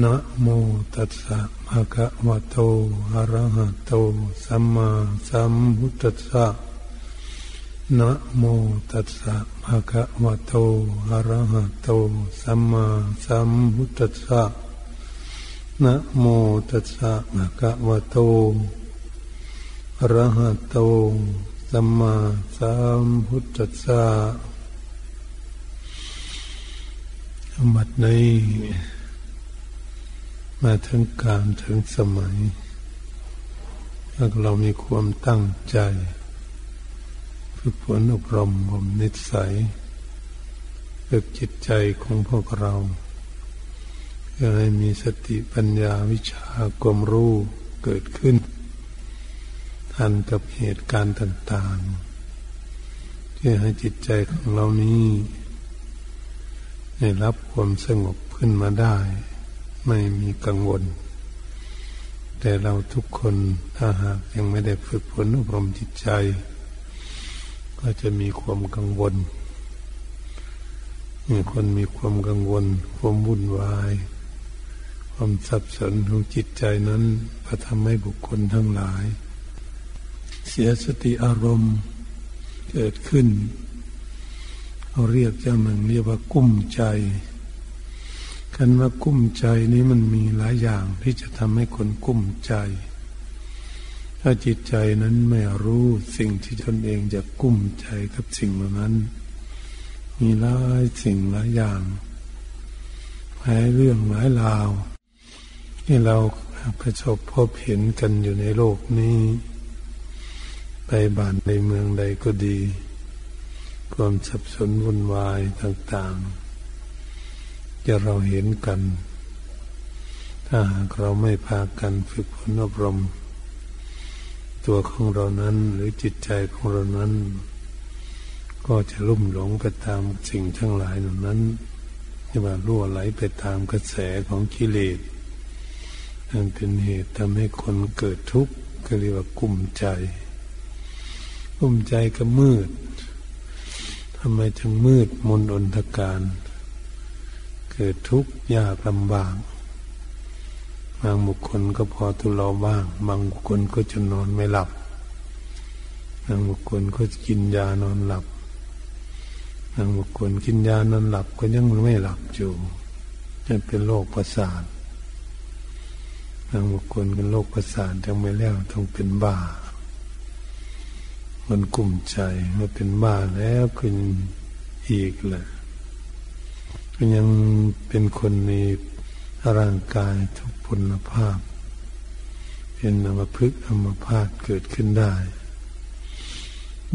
นะโมตัสสะภะคะวะโตอะระหะโตสัมมาสัมพุทธัสสะนะโมตัสสะภะคะวะโตอะระหะโตสัมมาสัมพุทธัสสะนะโมตัสสะภะคะวะโตอะระหะโตสัมมาสัมพุทธัสสะบัดนี้มาถึงการถึงสมัยถ้าเรามีความตั้งใจฝึกฝนอบรมบ่มนิสัยฝึกจิตใจของพวกเราเพื่อให้มีสติปัญญาวิชาความรู้เกิดขึ้นทันกับเหตุการณ์ต่างๆเพื่อให้จิตใจของเรานี้ได้รับความสงบขึ้นมาได้ไม่มีกังวลแต่เราทุกคนถ้าหากยังไม่ได้ฝึกฝนอบรมจิตใจก็จะมีความกังวลมีคนมีความกังวลความวุ่นวายความสับสนของจิตใจนั้นก็ทำให้บุคคลทั้งหลายเสียสติอารมณ์เกิดขึ้นเขาเรียกอย่างหนึ่งเรียกว่ากุ้มใจคันว่ากุ้มใจนี้มันมีหลายอย่างที่จะทำให้คนกุ้มใจถ้าจิตใจนั้นไม่รู้สิ่งที่ตนเองจะกุ้มใจกับสิ่งเหล่านั้นมีหลายสิ่งหลายอย่างหลายเรื่องหลายราวที่เราประสบพบเห็นกันอยู่ในโลกนี้ไปบ้านในเมืองใดก็ดีความสับสนวุ่นวายต่างๆจะเราเห็นกันถ้าหากเราไม่พากันฝึกฝนอบรมตัวของเรานั้นหรือจิตใจของเรานั้นก็จะลุ่มหลงไปตามสิ่งทั้งหลายเหล่านั้นที่ว่ารั่วไหลไปตามกระแสของกิเลสนั่นเป็นเหตุทำให้คนเกิดทุกข์ก็เรียกว่ากุ้มใจกุ้มใจก็มืดทำไมจึงมืดมนอนทการเกิดทุกข์ยากลำบากบางบุคคลก็พอทุเลาบ้างบางบุคคลก็จะนอนไม่หลับบางบุคคลก็กินยานอนหลับบางบุคคลกินยานอนหลับก็ยังไม่หลับอยู่จะเป็นโรคประสาทบางบุคคลเป็นโรคประสาทยังไม่แล้วต้องเป็นบ้ามันกุ้มใจว่าเป็นบ้าแล้วขึ้นอีกแหละยังเป็นคนมีร่างกายทุพพลภาพเป็นอัมพฤกษ์อัมพาตเกิดขึ้นได้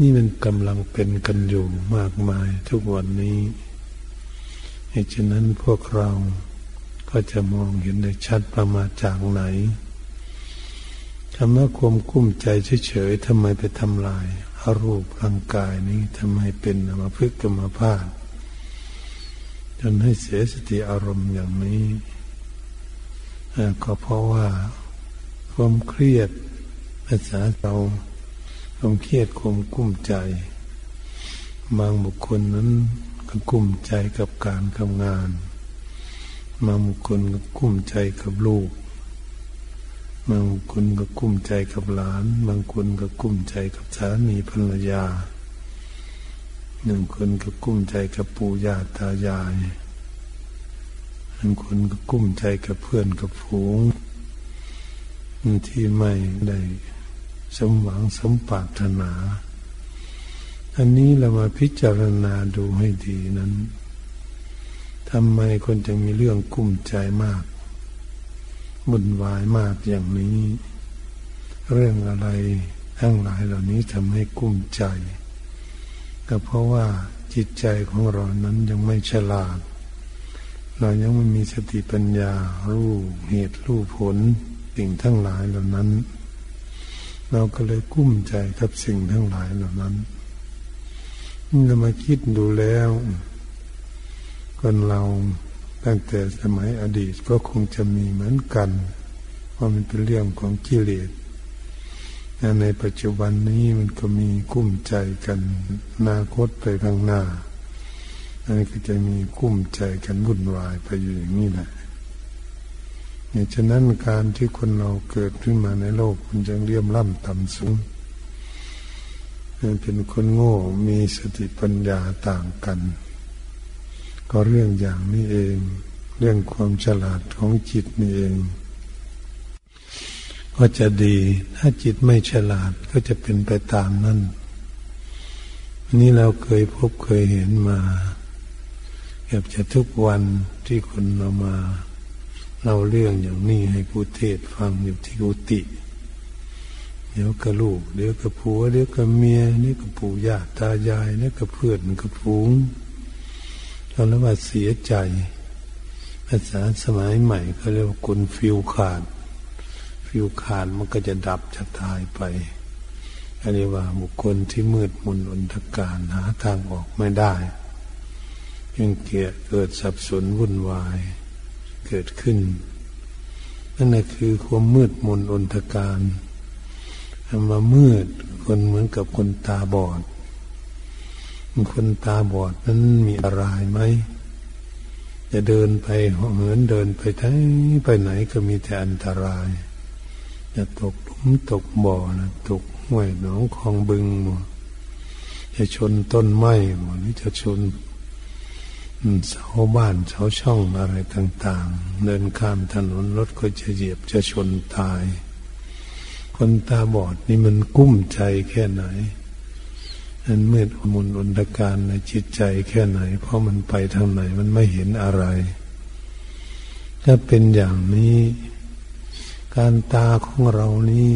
นี่มันกำลังเป็นกันอยู่มากมายทุกวันนี้เหตุฉะนั้นพวกเราก็จะมองเห็นได้ชัดประมาจากไหนทำให้ความกุ้มใจเฉยๆทำไมไปทำลายอารูปร่างกายนี้ทำไมเป็นอัมพฤกษ์อัมพาตจนให้เสียสติอารมณ์อย่างนี้ก็เพราะว่าความเครียดภาษาเราความเครียดความกุ้มใจบางบุคคลนั้นก็กุ้มใจกับการทำงานบางบุคคลก็กุ้มใจกับลูกบางบุคคลก็กุ้มใจกับหลานบางคนก็กุ้มใจกับสามีภรรยาหนึ่งคนก็กุ้มใจกับปู่ย่าตายายหนึ่งคนก็กุ้มใจกับเพื่อนกับฝูงที่ไม่ได้สมหวังสมปรารถนาอันนี้เรามาพิจารณาดูให้ดีนั้นทำไมคนจึงมีเรื่องกุ้มใจมากวุ่นวายมากอย่างนี้เรื่องอะไรทั้งหลายเหล่านี้ทำให้กุ้มใจก็เพราะว่าจิตใจของเรานั้นยังไม่ฉลาดเรายังไม่มีสติปัญญารู้เหตุรู้ผลสิ่งทั้งหลายเหล่านั้นเราก็เลยกุ้มใจกับสิ่งทั้งหลายเหล่านั้นเรามาคิดดูแล้วคนเราตั้งแต่สมัยอดีตก็คงจะมีเหมือนกันว่ามันเป็นเรื่องของกิเลสในปัจจุบันนี้มันก็มีกุ้มใจกันอนาคตไปข้างหน้าอันนี้ก็จะมีกุ้มใจกันวุ่นวายไปอยู่อย่างนี้แหละ ฉะนั้นการที่คนเราเกิดขึ้นมาในโลกมันจึงเลี่ยมล่ำต่ำสูงเป็นคนโง่มีสติปัญญาต่างกันก็เรื่องอย่างนี้เองเรื่องความฉลาดของจิตนี่เองก็จะดีถ้าจิตไม่ฉลาดก็จะเป็นไปตามนั้นนี่เราเคยพบเคยเห็นมาเกือบจะทุกวันที่คนเรามาเล่าเรื่องอย่างนี้ให้ผู้เทศฟังอยู่ที่กุฏิเดี๋ยวกับลูกเดี๋ยวกับผัวเดี๋ยวกับเมียเดี๋ยวกับปู่ย่าตายายเดี๋ยวกับเพื่อนกับฝูงจนแล้วว่าเสียใจภาษาสมัยใหม่เขาเรียกว่าคนฟิวขาดฟิวขาดมันก็จะดับจะตายไปอันนี้ว่าบุคคลที่มืดมนอนตการหาทางออกไม่ได้ยังเกิดสับสนวุ่นวายเกิดขึ้นนั่นแหละคือความมืดมนอนตการคำว่ามืดคนเหมือนกับคนตาบอดคนตาบอดนั้นมีอะไรไหมจะเดินไปเหินเดินไปทั้งไปไหนก็มีแต่อันตรายจะตกหลุมตกบ่อนะตกห้วยหนองคลองบึงจะชนต้นไม้หรือจะชนเสาบ้านเสาช่องอะไรต่างๆเดินข้ามถนนรถก็จะเหยียบจะชนตายคนตาบอดนี่มันกุ้มใจแค่ไหนอันมืดอมุนอนตการในจิตใจแค่ไหนเพราะมันไปทางไหนมันไม่เห็นอะไรถ้าเป็นอย่างนี้การตาของเรานี้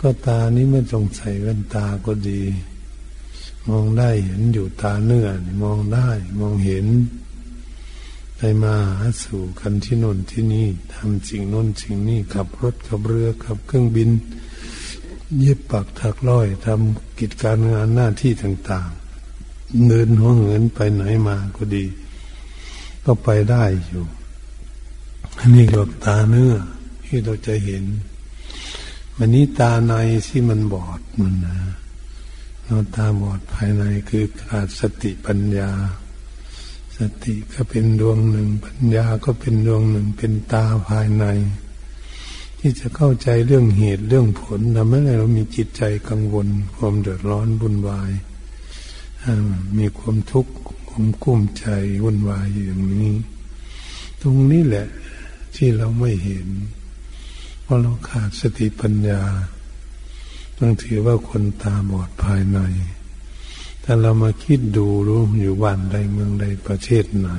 ก็ตานี้ไม่ต้องใส่แว่นตาก็ดีมองได้เห็นอยู่ตาเนื้อนี่มองได้มองเห็นไปมาหาสู่กันที่โน่นที่นี่ทำสิ่งโน่นสิ่งนี่ขับรถขับเรือขับเครื่องบินเย็บปักถักร้อยทำกิจการงานหน้าที่ต่างๆเดินหัวเหินไปไหนมาก็ดีก็ไปได้อยู่อันนี้ก็ตาเนื้อที่เราจะเห็นวันนี้ตาในที่มันบอดมันนะเราตาบอดภายในคือขาดสติปัญญาสติก็เป็นดวงหนึ่งปัญญาก็เป็นดวงหนึ่งเป็นตาภายในที่จะเข้าใจเรื่องเหตุเรื่องผลทำให้เรามีจิตใจกังวลความเดือดร้อนวุ่นวายมีความทุกข์ความกุ้มใจวุ่นวายอย่างนี้ตรงนี้แหละที่เราไม่เห็นเพราะเราขาดสติปัญญาต้องถือว่าคนตาบอดภายในถ้าเรามาคิดดูรู้อยู่บ้านใดเมืองใดประเทศไหน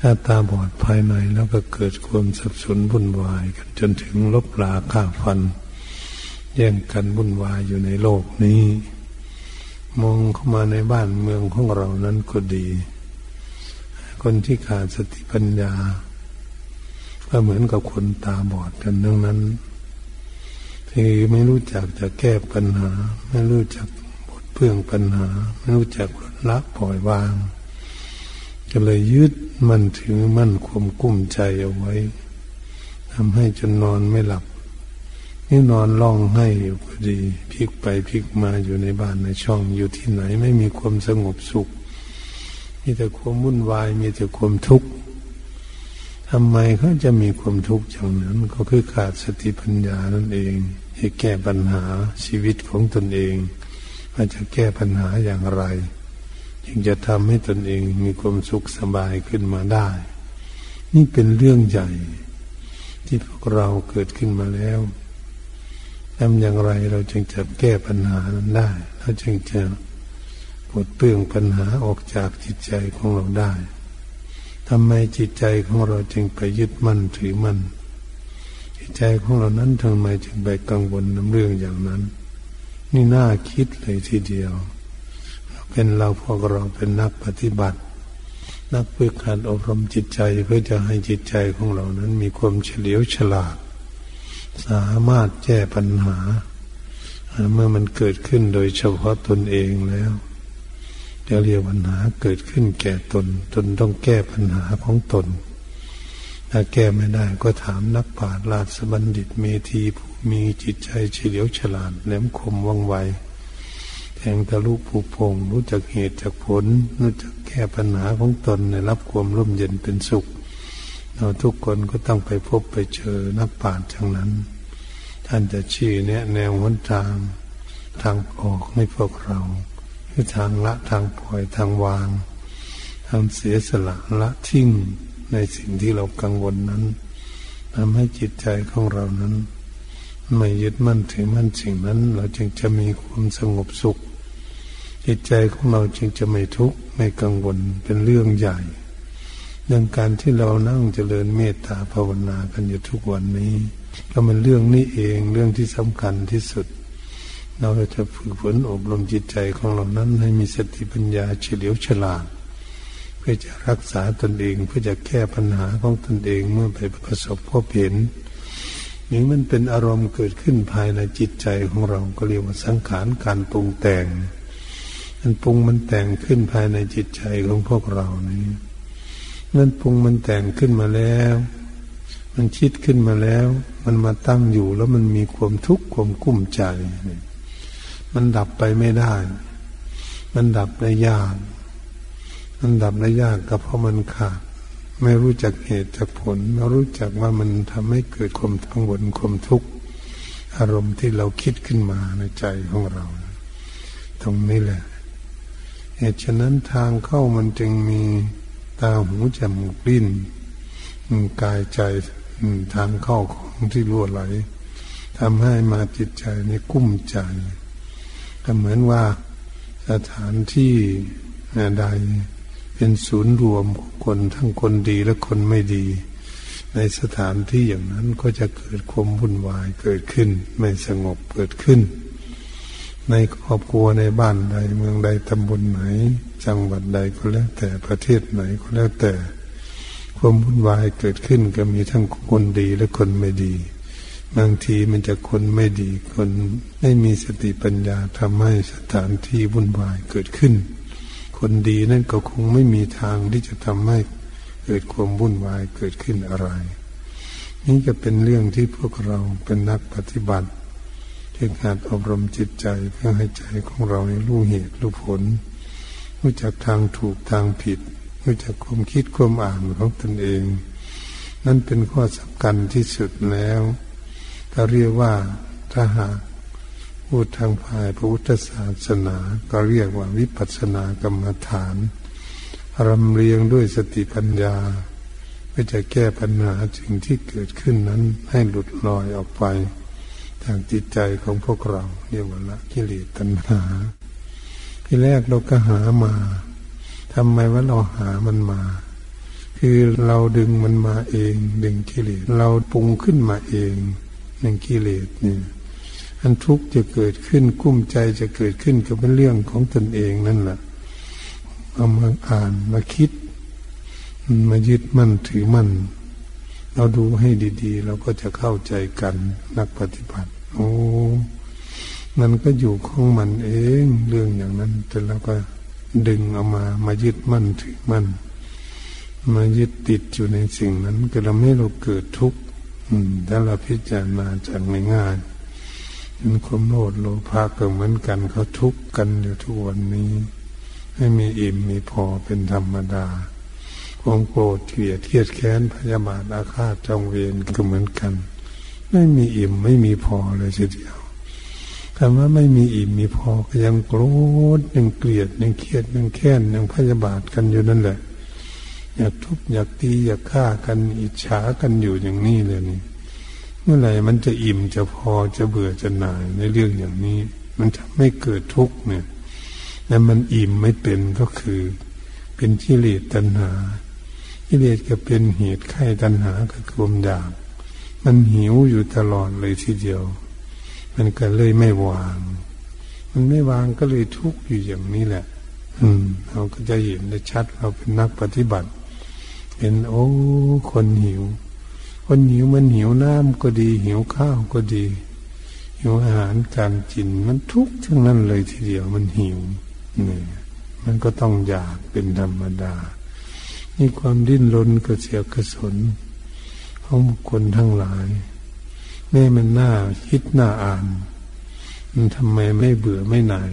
ถ้าตาบอดภายในแล้วก็เกิดความสับสนวุ่นวายกันจนถึงลบลาฆ่าฟันแย่งกันวุ่นวายอยู่ในโลกนี้มองเข้ามาในบ้านเมืองของเรานั้นก็ดีคนที่ขาดสติปัญญาก็เหมือนกับคนตาบอดกันทั้งนั้นที่ไม่รู้จักจะแก้ปัญหาไม่รู้จักบทเพื่องปัญหาไม่รู้จักละปล่อยวางก็เลยยึดมันถือมั่นความกุ้มใจเอาไว้ทำให้จนนอนไม่หลับนี่นอนร้องไห้อยู่ก็ดีพลิกไปพลิกมาอยู่ในบ้านในช่องอยู่ที่ไหนไม่มีความสงบสุขมีแต่ความวุ่นวายมีแต่ความทุกข์ทำไมเขาจะมีความทุกข์อย่างนั้นก็คือขาดสติปัญญานั่นเองให้แก้ปัญหาชีวิตของตนเองว่าจะแก้ปัญหาอย่างไรจึงจะทำให้ตนเองมีความสุขสบายขึ้นมาได้นี่เป็นเรื่องใหญ่ที่พวกเราเกิดขึ้นมาแล้วทำอย่างไรเราจึงจะแก้ปัญหานั้นได้เราจึงจะปลดเปลื้องปัญหาออกจากจิตใจของเราได้ทำไมจิตใจของเราจึงไปยึดมั่นถือมั่นจิตใจของเรานั้นทำไมจึงไปกังวลเรื่องอย่างนั้นนี่น่าคิดเลยทีเดียวเป็นเราพวกเราเป็นนักปฏิบัตินักฝึกหัดอบรมจิตใจเพื่อจะให้จิตใจของเรานั้นมีความเฉลียวฉลาดสามารถแก้ปัญหาเมื่อมันเกิดขึ้นโดยเฉพาะตนเองแล้วจะเรียกปัญหาเกิดขึ้นแก่ตนตนต้องแก้ปัญหาของตนถ้าแก้ไม่ได้ก็ถามนักปราชญ์ราชบัณฑิตเมธีผู้มีจิตใจเฉลียวฉลาดแหลมคมว่องไวแทงทะลุผูพงรู้จักเหตุจากผลรู้จักแก้ปัญหาของตนได้รับความร่มเย็นเป็นสุข เราทุกคนก็ต้องไปพบไปเจอนักปราชญ์ทั้งนั้นท่านจะชี้แนะแนวหนทางออกให้พวกเราคือทางละทางปล่อยทางวางทางเสียสละละทิ้งในสิ่งที่เรากังวลนั้นทำให้จิตใจของเรานั้นไม่ยึดมั่นถือมั่นสิ่งนั้นเราจึงจะมีความสงบสุขจิตใจของเราจึงจะไม่ทุกข์ไม่กังวลเป็นเรื่องใหญ่เรื่องการที่เรานั่งเจริญเมตตาภาวนากันอยู่ทุกวันนี้ก็เป็นเรื่องนี้เองเรื่องที่สำคัญที่สุดเราจะฝึกฝนอบรมจิตใจของเรานั้นให้มีสติปัญญาเฉลียวฉลาดเพื่อจะรักษาตนเองเพื่อจะแก้ปัญหาของตนเองเมื่อไปประสบพบเห็นนี่มันเป็นอารมณ์เกิดขึ้นภายในจิตใจของเราก็เรียกว่าสังขารการปรุงแต่งมันปรุงมันแต่งขึ้นภายในจิตใจของพวกเรานี่มันปรุงมันแต่งขึ้นมาแล้วมันคิดขึ้นมาแล้วมันมาตั้งอยู่แล้วมันมีความทุกข์ความกุ้มใจมันดับไปไม่ได้มันดับได้ยากมันดับได้ยากก็เพราะมันขาดไม่รู้จักเหตุจักผลไม่รู้จักว่ามันทำให้เกิดความทั้งวนความทุกข์อารมณ์ที่เราคิดขึ้นมาในใจของเราตรงนี้แหละเหตุฉะนั้นทางเข้ามันจึงมีตาหูจมูกลิ้นกายใจทางเข้าของที่รั่วไหลทำให้มาจิตใจในกุ้มใจก็เหมือนว่าสถานที่ใดเป็นศูนย์รวมของคนทั้งคนดีและคนไม่ดีในสถานที่อย่างนั้นก็จะเกิดความวุ่นวายเกิดขึ้นไม่สงบเกิดขึ้นในครอบครัวในบ้านใดเมืองใดตำบลไหนจังหวัดใดก็แล้วแต่ประเทศไหนก็แล้วแต่ความวุ่นวายเกิดขึ้นก็มีทั้งคนดีและคนไม่ดีบางทีมันจะคนไม่ดีคนไม่มีสติปัญญาทำให้สถานที่วุ่นวายเกิดขึ้นคนดีนั่นก็คงไม่มีทางที่จะทำให้เกิดความวุ่นวายเกิดขึ้นอะไรนี่จะเป็นเรื่องที่พวกเราเป็นนักปฏิบัติที่การอบรมจิตใจเพื่อให้ใจของเราในรู้เหตุรู้ผลรู้จักทางถูกทางผิดรู้จักความคิดความอ่านของตนเองนั่นเป็นข้อสำคัญที่สุดแล้วก็เรียกว่าถ้าหากพูดทางภายพระพุทธศาสนาก็เรียกว่าวิปัสสนากรรมฐานรำเรียงด้วยสติปัญญาเพื่อจะแก้ปัญหาสิ่งที่เกิดขึ้นนั้นให้หลุดลอยออกไปทางจิตใจของพวกเราเรียกว่าละกิเลสตัณหาที่แรกเราก็หามาทำไมว่าเราหามันมาคือเราดึงมันมาเองดึงกิเลสเราปรุงขึ้นมาเองในกิเลสเนี่ยอันทุกข์จะเกิดขึ้นกุ้มใจจะเกิดขึ้นก็เป็นเรื่องของตนเองนั่นแหละเอามาอ่านมาคิดมายึดมั่นถือมั่นเราดูให้ดีๆเราก็จะเข้าใจกันนักปฏิบัติโอ้มันก็อยู่ของมันเองเรื่องอย่างนั้นแต่เราก็ดึงเอามายึดมั่นถือมั่นมายึดติดอยู่ในสิ่งนั้นก็ทำให้เราเกิดทุกข์ถ้าเราพิจารณาจากง่ายๆเป็นความโลภโลภะก็เหมือนกันเขาทุกข์กันอยู่ทุกวันนี้ให้มีอิ่มมีพอเป็นธรรมดาความโกรธเกลียดเครียดแค้นพยาบาทอาฆาตจองเวรก็เหมือนกันไม่มีอิ่มไม่มีพอเลยทีเดียวคำว่าไม่มีอิ่มมีพอก็ยังโกรธยังเกลียดยังเครียดยังแค้นยังพยาบาทกันอยู่นั่นแหละอยากทุบอยากตีอยากฆ่ากันอิจฉากันอยู่อย่างนี้เลยนี่เมื่อไหร่มันจะอิ่มจะพอจะเบื่อจะหน่ายในเรื่องอย่างนี้มันจะไม่เกิดทุกข์เนี่ยแต่มันอิ่มไม่เป็นก็คือเป็นกิเลสตัณหากิเลสก็เป็นเหตุไข้ตัณหาก็คือความอยากมันหิวอยู่ตลอดเลยทีเดียวมันก็เลยไม่วางมันไม่วางก็เลยทุกข์อยู่อย่างนี้แหละเราก็จะเห็นได้ชัดเราเป็นนักปฏิบัติเป็นโอ้คนหิวคนหิวมันหิวน้ำก็ดีหิวข้าวก็ดีหิวอาหารการกินมันทุกข์ทั้งนั้นเลยทีเดียวมันหิวเนี่ยมันก็ต้องอยากเป็นธรรมดานี่ความดิ้นรนกระเสียกระสนของบุคคลทั้งหลายแม่มันน่าคิดน่าอ่านมันทำไมไม่เบื่อไม่หน่าย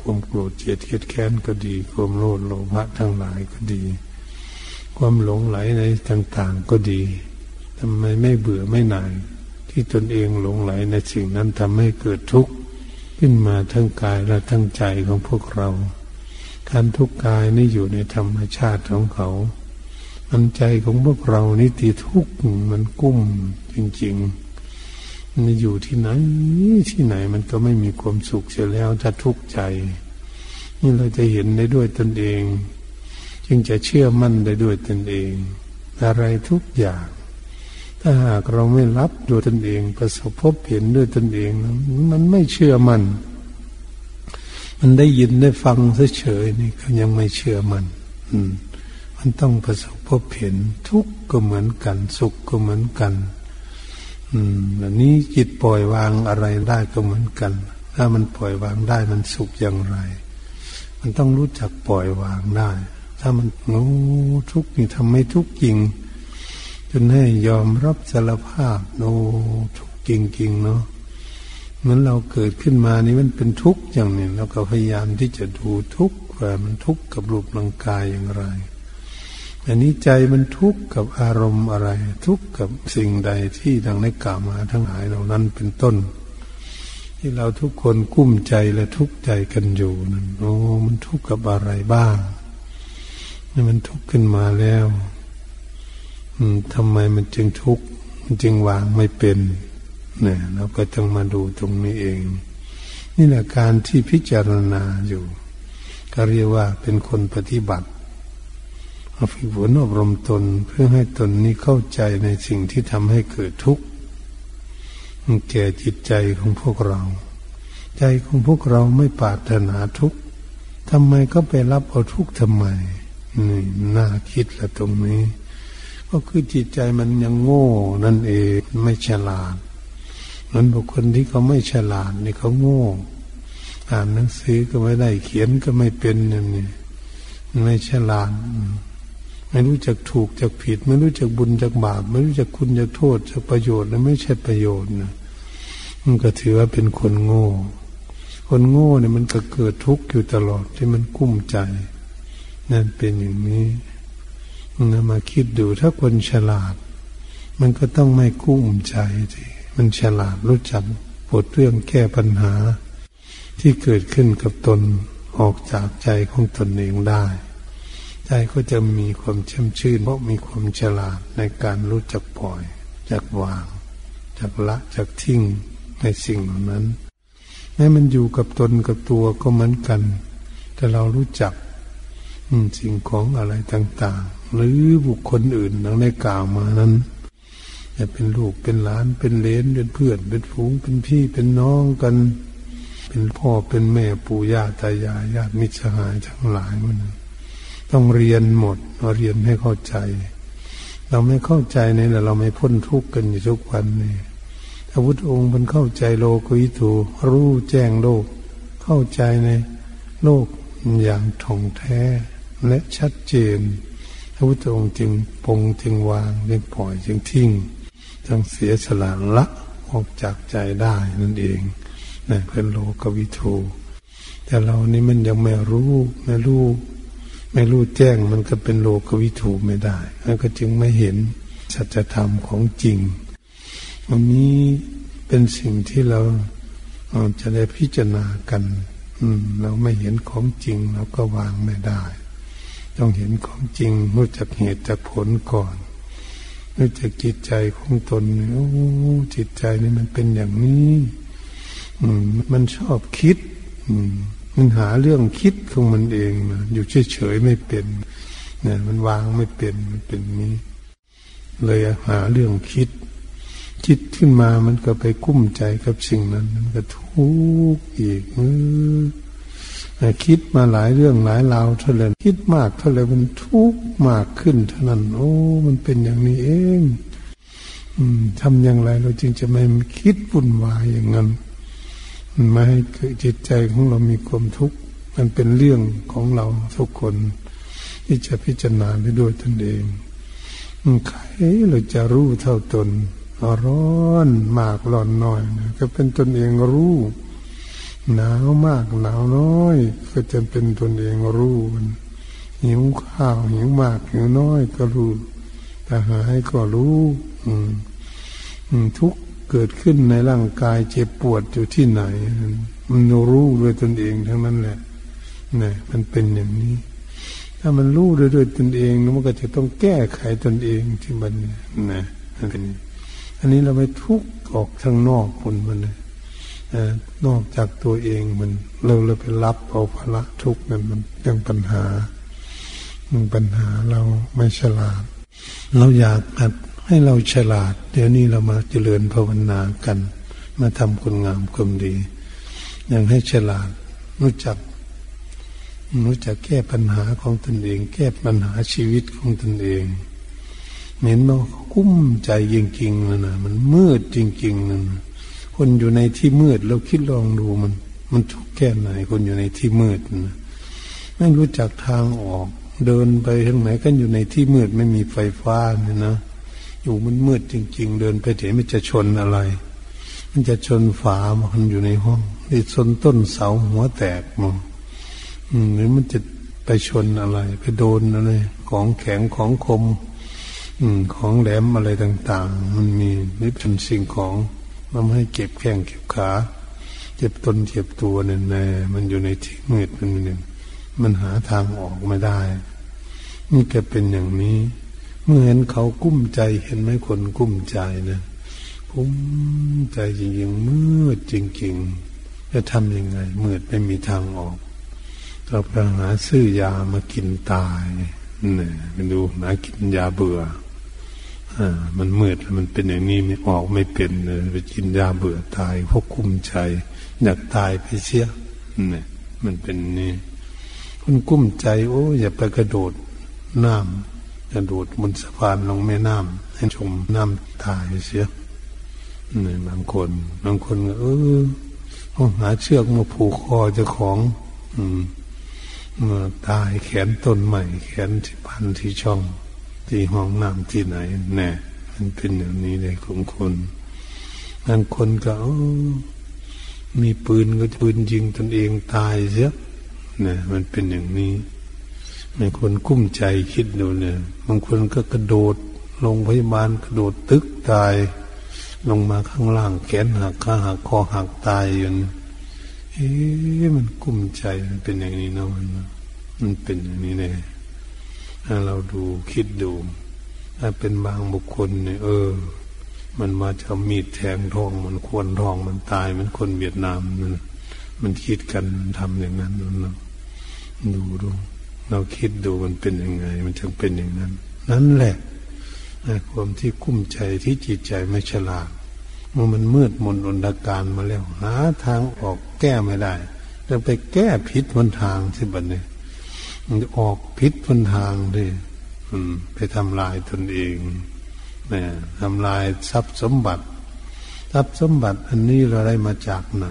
ความโกรธเกลียดแค้นก็ดีความโลภโลภะทั้งหลายก็ดี ความหลงไหลในต่างๆก็ดีทำไมไม่เบื่อไม่หน่ายที่ตนเองหลงไหลในสิ่งนั้นทำให้เกิดทุกข์ขึ้นมาทั้งกายและทั้งใจของพวกเราการทุกข์กายนี่อยู่ในธรรมชาติของเขาอันใจของพวกเรานี่ตีทุกข์มันกุ้มจริงๆมันอยู่ที่ไหนที่ไหนมันก็ไม่มีความสุขเสียแล้วถ้าทุกข์ใจนี่เราจะเห็นได้ด้วยตนเองจึงจะเชื่อมั่นได้ด้วยตนเองอะไรทุกอย่างถ้าหากเราไม่รับด้วยตนเองประสบพบเห็นด้วยตนเองมันไม่เชื่อมั่นมันได้ยินได้ฟังเฉยๆนี่ก็ยังไม่เชื่อมั่นมันต้องประสบพบเห็นทุกข์ก็เหมือนกันสุขก็เหมือนกันอันนี้จิตปล่อยวางอะไรได้ก็เหมือนกันถ้ามันปล่อยวางได้มันสุขอย่างไรมันต้องรู้จักปล่อยวางได้ถ้ามันโอ้ทุกข์นี่ทำให้ทุกข์จริงจนให้ยอมรับสารภาพโอ้ทุกข์จริงๆเนาะนั้นเราเกิดขึ้นมานี่มันเป็นทุกข์อย่างนี้เราก็พยายามที่จะดูทุกข์ว่ามันทุกข์กับรูปร่างกายอย่างไรอันนี้ใจมันทุกข์กับอารมณ์อะไรทุกข์กับสิ่งใดที่ดังได้กล่าวมาทั้งหลายเหล่านั้นเป็นต้นที่เราทุกคนกุ้มใจและทุกข์ใจกันอยู่นั่นโอ้มันทุกข์กับอะไรบ้างนี่มันทุกข์ขึ้นมาแล้วทำไมมันจึงทุกข์มันจึงวางไม่เป็นเนี่ยเราก็ต้องมาดูตรงนี้เองนี่แหละการที่พิจารณาอยู่ก็เรียกว่าเป็นคนปฏิบัติฝึกฝนอบรมตนเพื่อให้ตนนี้เข้าใจในสิ่งที่ทำให้เกิดทุกข์แก่จิตใจของพวกเราใจของพวกเราไม่ปรารถนาทุกข์ทำไมก็ไปรับเอาทุกข์ทำไมนี่น่าคิดละตรงนี้ก็คือจิตใจมันยังโง่นั่นเองไม่ฉลาดนั้นบุคคลที่เขาไม่ฉลาดนี่เขาโง่อ่านหนังสือก็ไม่ได้เขียนก็ไม่เป็นอย่างนี้ไม่ฉลาดไม่รู้จักถูกจักผิดไม่รู้จักบุญจักบาปไม่รู้จักคุณจักโทษจักประโยชน์และไม่ใช่ประโยชน์นะมันก็ถือว่าเป็นคนโง่คนโง่เนี่ยมันก็เกิดทุกข์อยู่ตลอดที่มันกุ้มใจนั่นเป็นอย่างนี้นะมาคิดดูถ้าคนฉลาดมันก็ต้องไม่กุ้มใจที่มันฉลาดรู้จักปลดเรื่องแก้ปัญหาที่เกิดขึ้นกับตนออกจากใจของตนเองได้ใจก็จะมีความชุ่มชื่นเพราะมีความฉลาดในการรู้จักปล่อยจักวางจักละจักทิ้งในสิ่งเหล่านั้นแม้มันอยู่กับตนกับตัวก็เหมือนกันแต่เรารู้จักสิ่งของอะไรต่างๆหรือบุคคลอื่นดังได้กล่าวมานั้นจะเป็นลูกเป็นหลานเป็นเลนเป็นเพื่อนเป็นฝูงเป็นพี่เป็นน้องกันเป็นพ่อเป็นแม่ปู่ย่าตายายญาติมิตรสหายทั้งหลายมันต้องเรียนหมดเราเรียนให้เข้าใจเราไม่เข้าใจนี่แหละเราไม่พ้นทุกข์กันอยู่ทุกวันนี่พระพุทธองค์มันเข้าใจโลกวิถูรู้แจ้งโลกเข้าใจในโลกอย่างท่องแท้และชัดเจนพระพุทธองค์จึงปลงจึงวางจึงปล่อยจึงทิ้งจึงเสียสละละออกจากใจได้นั่นเองนั่นเป็นโลกวิถูแต่เรานี่มันยังไม่รู้ไม่รู้แจ้งมันก็เป็นโลกวิถูไม่ได้แล้วก็จึงไม่เห็นสัจธรรมของจริงวันนี้เป็นสิ่งที่เราจะได้พิจารณากันเราไม่เห็นของจริงเราก็วางไม่ได้ต้องเห็นของจริงรู้จักเหตุจักผลก่อนรู้จักจิตใจของตนโอ้จิตใจนี่มันเป็นอย่างนี้มันชอบคิดมันหาเรื่องคิดของมันเองนะอยู่เฉยๆไม่เป็นเนี่ยมันวางไม่เป็นมันเป็นนี้เลยหาเรื่องคิดขึ้นมามันก็ไปกุ้มใจกับสิ่งนั้นมันก็ทุกข์อีกคิดมาหลายเรื่องหลายราวเท่าไหร่คิดมากเท่าไหร่มันทุกข์มากขึ้นเท่านั้นโอ้มันเป็นอย่างนี้เองทำอย่างไรเราจึงจะไม่คิดวุ่นวายอย่างนั้นไม่ให้จิตใจของเรามีความทุกข์มันเป็นเรื่องของเราทุกคนที่จะพิจารณาไปด้วยตนเองใครเราจะรู้เท่าตนร้อนมากร้อนน้อยนะก็เป็นตนเองรู้หนาวมากหนาวน้อยก็จะเป็นตนเองรู้ หิวข้าวหิวมากหิวน้อยก็รู้แต่หายก็รู้ทุกข์เกิดขึ้นในร่างกายเจ็บปวดอยู่ที่ไหนมันรู้ด้วยตนเองทั้งนั้นแหละนี่มันเป็นอย่างนี้ถ้ามันรู้ด้วยตนเองมันก็จะต้องแก้ไขตนเองที่มันนะเป็นอันนี้เราไม่ทุกข์ออกทางนอกคนมันนอกจากตัวเองมันเราไปรับเอาภาระทุกข์นั่นมันเป็นปัญหาเราไม่ฉลาดเราอยากให้เราฉลาดเดี๋ยวนี้เรามาเจริญภาวนากันมาทำคุณงามความดีอย่างให้ฉลาดรู้จักแก้ปัญหาของตนเองแก้ปัญหาชีวิตของตนเองเห็นว่ากุ้มใจจริงๆนั่นน่ะมันมืดจริงๆนั่นคนอยู่ในที่มืดเราคิดลองดูมันทุกข์แค่ไหนคนอยู่ในที่มืดนะไม่รู้จักทางออกเดินไปทางไหนกันอยู่ในที่มืดไม่มีไฟฟ้าเนี่ยนะอยู่มันมืดจริงๆเดินไปเดี๋ยวมันจะชนอะไรมันจะชนฝามันอยู่ในห้องหรือชนต้นเสาหัวแตกมั้งหรือมันจะไปชนอะไรไปโดนอะไรของแข็งของคมของแหลมอะไรต่างๆมันมีหรือเป็นสิ่งของมันให้เก็บแข้งเก็บขาเจ็บตนเจ็บตัวเนี่ยมันอยู่ในที่มืดมันหาทางออกไม่ได้นี่แกเป็นอย่างนี้เมื่อเห็นเขากุ้มใจเห็นไหมคนกุ้มใจนะกุ้มใจจริงๆมืดจริงๆจะทำยังไงมืดไม่มีทางออกเราไปหาซื้อยามากินตายนี่มันดูหากินยาเบื่อมันมืดมันเป็นอย่างนี้ไม่ออกไม่เป็นเลยไปกินยาเบื่อตายเพราะกุ้มใจอยากตายไปเสียนี่มันเป็นนี่คนกุ้มใจโอ้อย่าไปกระโดดน้ำกระโดดบนสะพานลงแม่น้ำให้ชมน้ำตายเสียนี่บางคนเขาหาเชือกมาผูกคอเจ้าของตายแขนต้นใหม่แขนที่พันที่ช่องที่ห้องน้ำที่ไหนแน่มันเป็นอย่างนี้เลยของคนบางคนก็มีปืนก็ปืนยิงตนเองตายเสียเนี่ยมันเป็นอย่างนี้บางคนกุ้มใจคิดดูเนี่ยบางคนก็กระโดดลงพยาบาลกระโดดตึกตายลงมาข้างล่างแขนหักขาหักคอหักตายอยู่มันกุ้มใจมันเป็นอย่างนี้เนาะมันเป็นอย่างนี้เลยถ้าเราดูคิดดูถ้าเป็นบางบุคคลเนี่ยมันมาจะมีดแทงท้องมันควนท้องมันตายมันคนเวียดนามมันคิดกันมันทำอย่างนั้นนะดูเราคิดดูมันเป็นยังไงมันจึงเป็นอย่างนั้นนั่นแหละความที่กุ้มใจที่จิตใจไม่ฉลาดมันมืดมนอนตะการมาแล้วหาทางออกแก้ไม่ได้จะไปแก้ผิดวันทางที่บัดนี้มันจะออกผิดวันทางดิไปทำลายตนเองเนี่ยทำลายทรัพย์สมบัติอันนี้เราได้มาจากไหน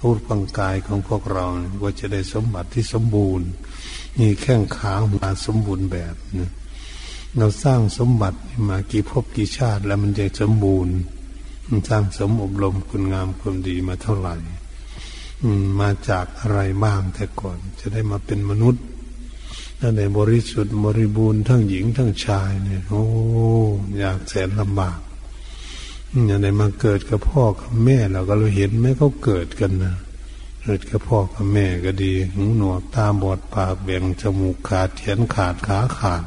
รูปร่างกายของพวกเราก็จะได้สมบัติที่สมบูรณ์มีแข้งขามาสมบูรณ์แบบนะเราสร้างสมบัติมากี่ภพกี่ชาติแล้วมันจะสมบูรณ์สร้างสมอบรมคุณงามความดีมาเท่าไหร่มาจากอะไรบ้างแต่ก่อนจะได้มาเป็นมนุษย์นั่นในบริสุทธิ์บริบูรณ์ทั้งหญิงทั้งชายเนี่ยโอ้อยากแสนลำบากอย่างไหนมาเกิดกับพ่อกับแม่เราก็เราเห็นไหมเขาเกิดกันนะเกิดกับพ่อกับแม่ก็ดีหูหนวกตาบอดปากแบ่งจมูกขาดแขนขาดขาขาด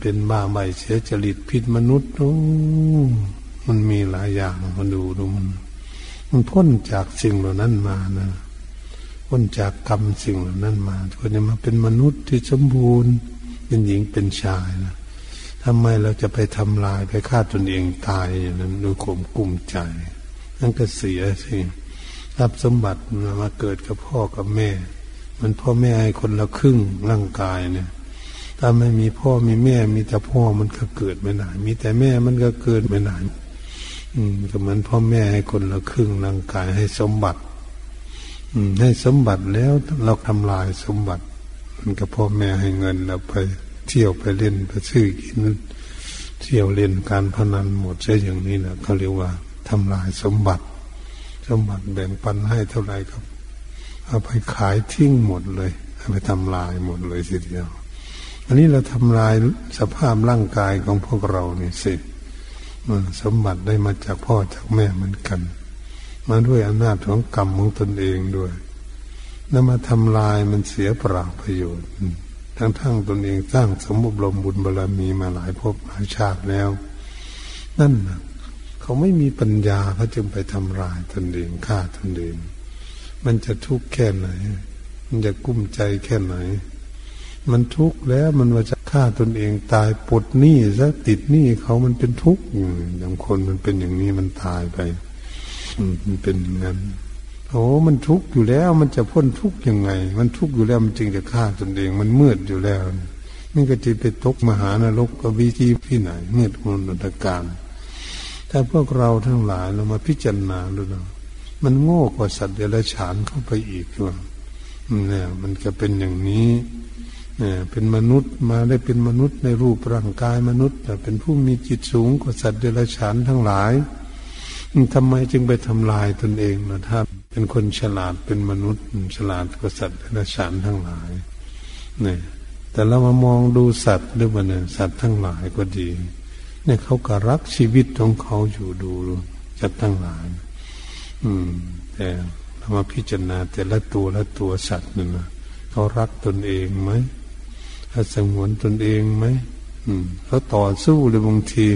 เป็นบ้าใบเสียจริตพิษมนุษย์โอ้มันมีหลายอย่างมาดูมันพ้นจากสิ่งเหล่านั้นมานะพ้นจากกรรมสิ่งเหล่านั้นมาคนจะมาเป็นมนุษย์ที่สมบูรณ์เป็นหญิงเป็นชายนะทำไมเราจะไปทำลายไปฆ่าตนเองตายอย่างนั้นด้วยข่มกุ้มใจนั่นก็เสียสิรับสมบัติมาเกิดกับพ่อกับแม่มันพ่อแม่ให้คนละครึ่งร่างกายเนี่ยถ้าไม่มีพ่อมีแม่มีแต่พ่อมันก็เกิดไม่ได้มีแต่แม่มันก็เกิดไม่ได้ก็เหมือนพ่อแม่ให้คนละครึ่งร่างกายให้สมบัติให้สมบัติแล้วเราทำลายสมบัติมันก็พ่อแม่ให้เงินเราไปเที่ยวไปเล่นไปซื้อกินเที่ยวเล่นการพนันหมดใช่อย่างนี้นะเขาเรียกว่าทำลายสมบัติแบ่งปันให้เท่าไหร่ก็เอาไปขายทิ้งหมดเลย ไปทำลายหมดเลยสิเดียวอันนี้เราทำลายสภาพร่างกายของพวกเรานี่สิมันสมบัติได้มาจากพ่อจากแม่เหมือนกันมาด้วยอำนาจของกรรมของตนเองด้วยแล้วมาทำลายมันเสียเปล่าประโยชน์ทั้งตนเองสร้างสมบุญบุญบารมีมาหลายภพหลายชาติแล้วนั่นน่ะเขาไม่มีปัญญาเขาจึงไปทำลายตนเองฆ่าตนเองมันจะทุกข์แค่ไหนมันจะกุ้มใจแค่ไหนมันทุกข์แล้วมันว่าจะฆ่าตนเองตายปลดหนี้ซะติดหนี้เขามันเป็นทุกข์อย่างคนมันเป็นอย่างนี้มันตายไปมันเป็นอย่างนั้นโอ้มันทุกข์อยู่แล้วมันจะพ้นทุกข์ยังไงมันทุกข์อยู่แล้วมันจึงจะฆ่าตนเองมันมืดอยู่แล้วนี่ก็จะไปตกมหานรกอวิธีที่ไหนมืดมนอันตรายถ้าพวกเราทั้งหลายเรามาพิจารณาดูนะมันโง่กว่าสัตว์เดรัจฉานเข้าไปอีกด้วยเนี่ยมันจะเป็นอย่างนี้เนี่ยเป็นมนุษย์มาได้เป็นมนุษย์ในรูปร่างกายมนุษย์แต่เป็นผู้มีจิตสูงกว่าสัตว์เดรัจฉานทั้งหลายทำไมจึงไปทำลายตนเองล่ะถ้าเป็นคนฉลาดเป็นมนุษย์ฉลาดกว่าสัตว์เดรัจฉานทั้งหลายเนี่ยแต่เรามามองดูสัตว์ด้วยมันเนี่ยสัตว์ทั้งหลายก็ดีเนี่ยเขาก็รักชีวิตของเขาอยู่ดูสัตว์ทั้งหลายแต่เรามาพิจารณาแต่ละตัวสัตว์นั่นนะเขารักตนเองไหมเขาสงวนตนเองไหมเขาต่อสู้เลยบางที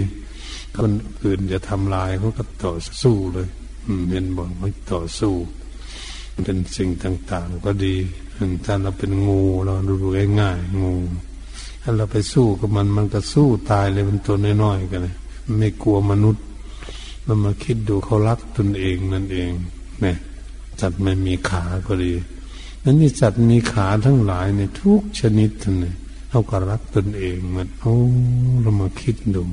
คนอื่นจะทำลายเขาก็ต่อสู้เลยเห็นบอกว่าต่อสู้เป็นสิ่งต่างๆก็ดีถ้าเราเป็นงูเราดูง่ายๆงูถ้าเราไปสู้กับมันก็สู้ตายเลยเป็นตัวน้อยๆกันเลยไม่กลัวมนุษย์มันมาคิดดูเขารักตนเองนั่นเองเนี่ยสัตว์ไม่มีขาก็ดีนั่นนี่สัตว์มีขาทั้งหลายในทุกชนิดเลยเขาก็รักตนเองเหมือนเรามาคิดดู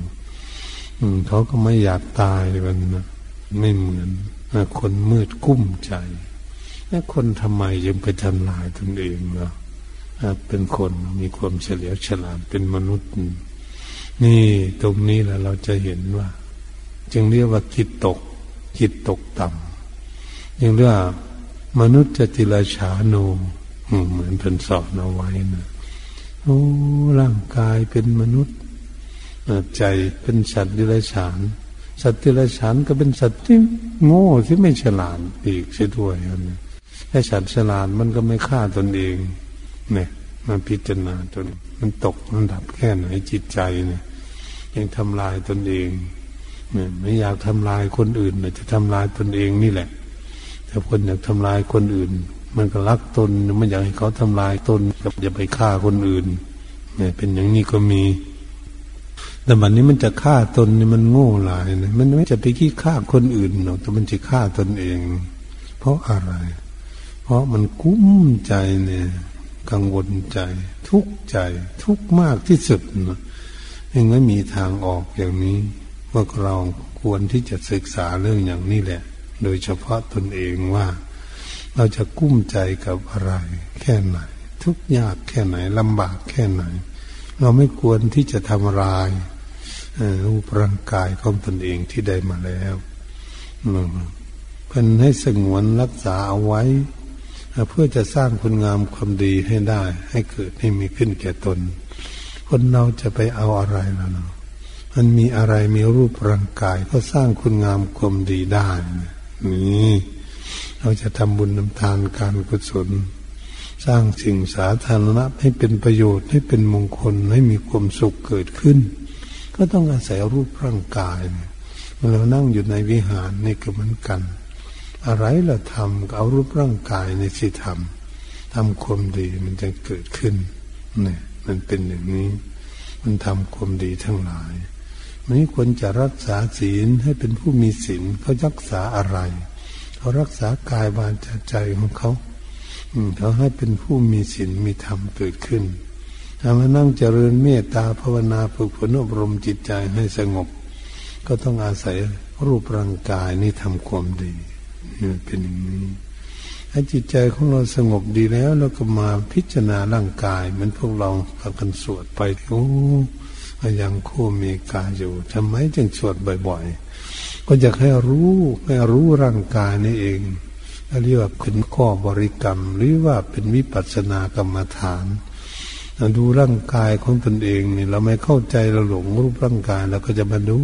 เขาก็ไม่อยากตายกันนะไม่เหมือนคนมืดกุ้มใจแล้วคนทำไมยังไปทำลายตนเองเนาะเป็นคนมีความเฉลียวฉลาดเป็นมนุษย์นี่ตรงนี้แหละเราจะเห็นว่าจึงเรียกว่าจิตตกต่ำยังเรียกมนุษย์จะติลฉาโนเหมือนเป็นสอนเอาไว้นะโอ้ร่างกายเป็นมนุษย์ใจเป็นสัตว์ติลฉานสัตว์ติลฉานก็เป็นสัตว์ที่โง่ที่ไม่ฉลาดอีกเสียด้วยนะถ้าสัตว์ฉลาดมันก็ไม่ฆ่าตนเองเนี่ยมันพิจารณาตนมันตกระดับแค่ไหนจิตใจเนี่ยยังทำลายตนเองเนี่ยไม่อยากทำลายคนอื่นแต่จะทำลายตนเองนี่แหละถ้าคนอยากทำลายคนอื่นมันก็รักตนไม่อยากให้เขาทำลายตนก็จะไปฆ่าคนอื่นเนี่ยเป็นอย่างนี้ก็มีแต่บัดนี้มันจะฆ่าตนนี่มันโง่หลายนะมันไม่จะไปขี้ฆ่าคนอื่นหรอกแต่มันจะฆ่าตนเองเพราะอะไรเพราะมันกุ้มใจเนี่ยกังวลใจทุกข์ใจทุกข์มากที่สุดนะยังไม่มีทางออกอย่างนี้พวกเราควรที่จะศึกษาเรื่องอย่างนี้แหละโดยเฉพาะตนเองว่าเราจะกุ้มใจกับอะไรแค่ไหนทุกข์ยากแค่ไหนลำบากแค่ไหนเราไม่ควรที่จะทำลายรูปร่างกายของตนเองที่ได้มาแล้วเพื่อให้สงวนรักษาเอาไว้เพื่อจะสร้างคุณงามความดีให้ได้ให้เกิดให้มีขึ้นแก่ตนคนเราจะไปเอาอะไรแล้วเนาะมันมีอะไรมีรูปร่างกายก็สร้างคุณงามความดีได้นี่เราจะทำบุญทำทานการกุศลสร้างสิ่งสาธารณะให้เป็นประโยชน์ให้เป็นมงคลให้มีความสุขเกิดขึ้นก็ต้องอาศัยรูปร่างกายเมื่อเรานั่งอยู่ในวิหารนี่ก็เหมือนกันอะไรเราทำก็เอารูปร่างกายในสิทำความดีมันจะเกิดขึ้นเนี่ยมันเป็นอย่างนี้มันทำความดีทั้งหลายมันไม่ควรจะรักษาศีลให้เป็นผู้มีศีลเขารักษาอะไรเขารักษากายวาจาใจของเขาเขาให้เป็นผู้มีศีลมีธรรมเกิดขึ้นถ้ามานั่งเจริญเมตตาภาวนาฝึกฝนอบรมจิตใจให้สงบก็ต้องอาศัยรูปร่างกายนี่ทำความดีเป็นอย่างนี้ถ้าจิตใจของเราสงบดีแล้วเราก็มาพิจารณาร่างกายเหมือนพวกเราพากันสวดไปโอ้ยังโคมีกายอยู่ทำไมจึงสวดบ่อยๆก็อยากให้รู้ร่างกายนี่เอง เรียกว่าเป็นข้อบริกรรมหรือว่าเป็นวิปัสสนากรรมฐานดูร่างกายของตนเองเนี่ยเราไม่เข้าใจเราหลงรูปร่างกายเราก็จะมาดู